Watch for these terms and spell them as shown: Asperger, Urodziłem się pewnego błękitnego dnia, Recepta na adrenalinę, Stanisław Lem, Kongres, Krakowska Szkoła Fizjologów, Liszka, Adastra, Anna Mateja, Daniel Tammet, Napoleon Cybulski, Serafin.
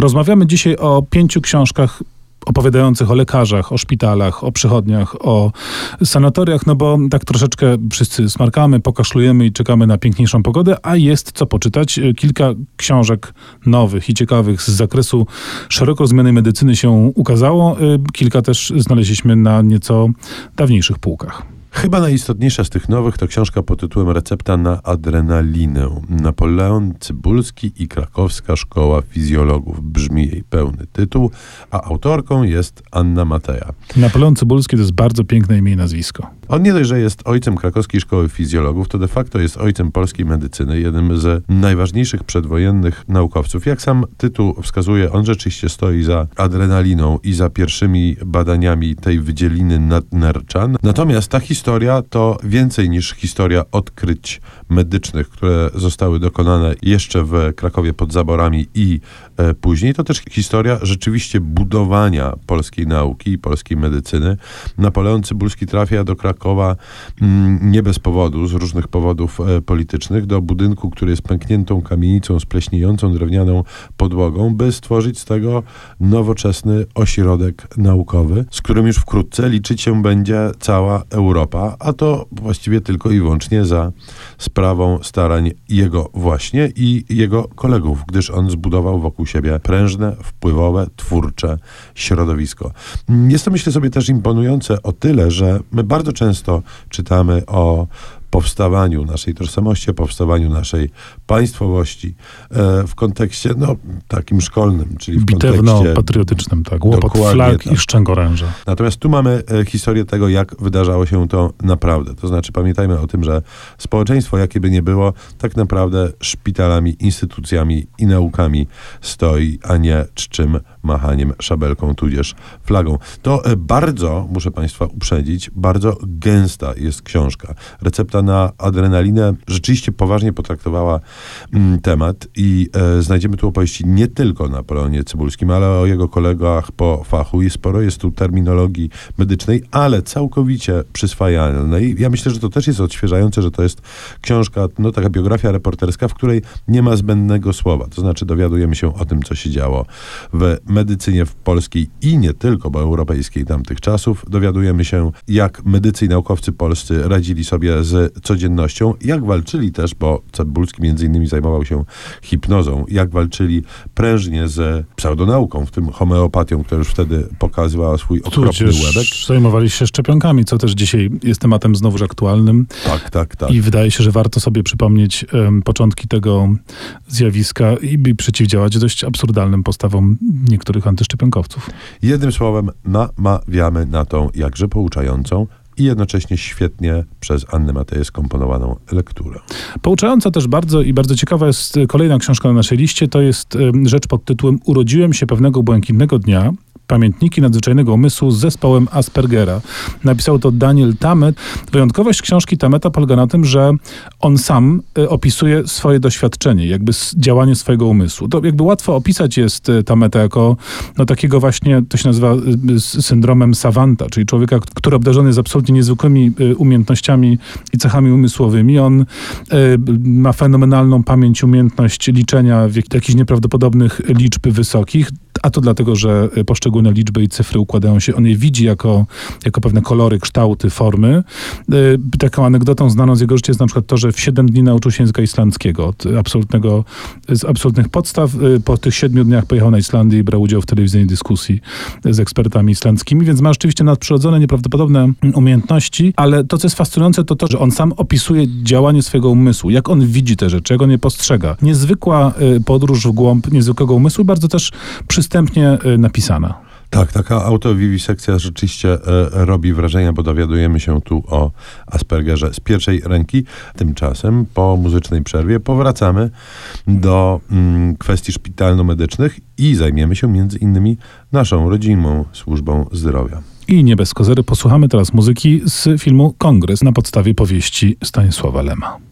Rozmawiamy dzisiaj o 5 książkach opowiadających o lekarzach, o szpitalach, o przychodniach, o sanatoriach, no bo tak troszeczkę wszyscy smarkamy, pokaszlujemy i czekamy na piękniejszą pogodę, a jest co poczytać. Kilka książek nowych i ciekawych z zakresu szeroko rozumianej medycyny się ukazało. Kilka też znaleźliśmy na nieco dawniejszych półkach. Chyba najistotniejsza z tych nowych to książka pod tytułem Recepta na adrenalinę. Napoleon Cybulski i Krakowska Szkoła Fizjologów. Brzmi jej pełny tytuł, a autorką jest Anna Mateja. Napoleon Cybulski to jest bardzo piękne imię i nazwisko. On nie dość, że jest ojcem Krakowskiej Szkoły Fizjologów, to de facto jest ojcem polskiej medycyny, jednym z najważniejszych przedwojennych naukowców. Jak sam tytuł wskazuje, on rzeczywiście stoi za adrenaliną i za pierwszymi badaniami tej wydzieliny nadnercza. Natomiast ta historia to więcej niż historia odkryć medycznych, które zostały dokonane jeszcze w Krakowie pod zaborami i później. To też historia rzeczywiście budowania polskiej nauki i polskiej medycyny. Napoleon Cybulski trafia do Krakowa nie bez powodu, z różnych powodów politycznych, do budynku, który jest pękniętą kamienicą, z pleśniejącą drewnianą podłogą, by stworzyć z tego nowoczesny ośrodek naukowy, z którym już wkrótce liczyć się będzie cała Europa, a to właściwie tylko i wyłącznie za sprawą starań jego właśnie i jego kolegów, gdyż on zbudował wokół siebie prężne, wpływowe, twórcze środowisko. Jest to, myślę sobie, też imponujące o tyle, że my bardzo często czytamy o powstawaniu naszej tożsamości, o powstawaniu naszej państwowości w kontekście takim szkolnym, czyli w bitewno-patriotycznym, tak, łopot flag i szczęgoręże. Natomiast tu mamy historię tego, jak wydarzało się to naprawdę. To znaczy pamiętajmy o tym, że społeczeństwo, jakie by nie było, tak naprawdę szpitalami, instytucjami i naukami stoi, a nie czczym, machaniem, szabelką, tudzież flagą. To bardzo, muszę Państwa uprzedzić, bardzo gęsta jest książka. Recepta na adrenalinę rzeczywiście poważnie potraktowała temat i znajdziemy tu opowieści nie tylko o Napoleonie Cybulskim, ale o jego kolegach po fachu i sporo jest tu terminologii medycznej, ale całkowicie przyswajalnej. Ja myślę, że to też jest odświeżające, że to jest książka, taka biografia reporterska, w której nie ma zbędnego słowa. To znaczy dowiadujemy się o tym, co się działo w medycynie w polskiej i nie tylko, bo europejskiej tamtych czasów. Dowiadujemy się, jak medycy i naukowcy polscy radzili sobie z codziennością, jak walczyli też, bo Cybulski między innymi zajmował się hipnozą, jak walczyli prężnie z pseudonauką, w tym homeopatią, która już wtedy pokazywała swój okropny łebek. Zajmowali się szczepionkami, co też dzisiaj jest tematem znowuż aktualnym. Tak. I wydaje się, że warto sobie przypomnieć początki tego zjawiska i przeciwdziałać dość absurdalnym postawom niektórych antyszczepionkowców. Jednym słowem, namawiamy na tą jakże pouczającą i jednocześnie świetnie przez Annę Mateję skomponowaną lekturę. Pouczająca też bardzo i bardzo ciekawa jest kolejna książka na naszej liście. To jest rzecz pod tytułem Urodziłem się pewnego błękitnego dnia. Pamiętniki nadzwyczajnego umysłu z zespołem Aspergera. Napisał to Daniel Tammet. Wyjątkowość książki Tammeta polega na tym, że on sam opisuje swoje doświadczenie, jakby działanie swojego umysłu. To jakby łatwo opisać jest Tammeta jako takiego właśnie, to się nazywa syndromem savanta, czyli człowieka, który obdarzony jest absolutnie niezwykłymi umiejętnościami i cechami umysłowymi. On ma fenomenalną pamięć, umiejętność liczenia jakichś nieprawdopodobnych liczb wysokich, a to dlatego, że poszczególne liczby i cyfry układają się. On je widzi jako pewne kolory, kształty, formy. Taką anegdotą znaną z jego życia jest na przykład to, że w 7 dni nauczył się języka islandzkiego z absolutnych podstaw. Po tych 7 dniach pojechał na Islandię i brał udział w telewizyjnej dyskusji z ekspertami islandzkimi, więc ma rzeczywiście nadprzyrodzone, nieprawdopodobne umiejętności, ale to, co jest fascynujące, to to, że on sam opisuje działanie swojego umysłu, jak on widzi te rzeczy, jak on je postrzega. Niezwykła podróż w głąb niezwykłego umysłu, bardzo też przystępnie napisana. Tak, taka autowiwisekcja rzeczywiście robi wrażenie, bo dowiadujemy się tu o Aspergerze z pierwszej ręki. Tymczasem po muzycznej przerwie powracamy do kwestii szpitalno-medycznych i zajmiemy się między innymi naszą rodzimą służbą zdrowia. I nie bez kozery posłuchamy teraz muzyki z filmu Kongres na podstawie powieści Stanisława Lema.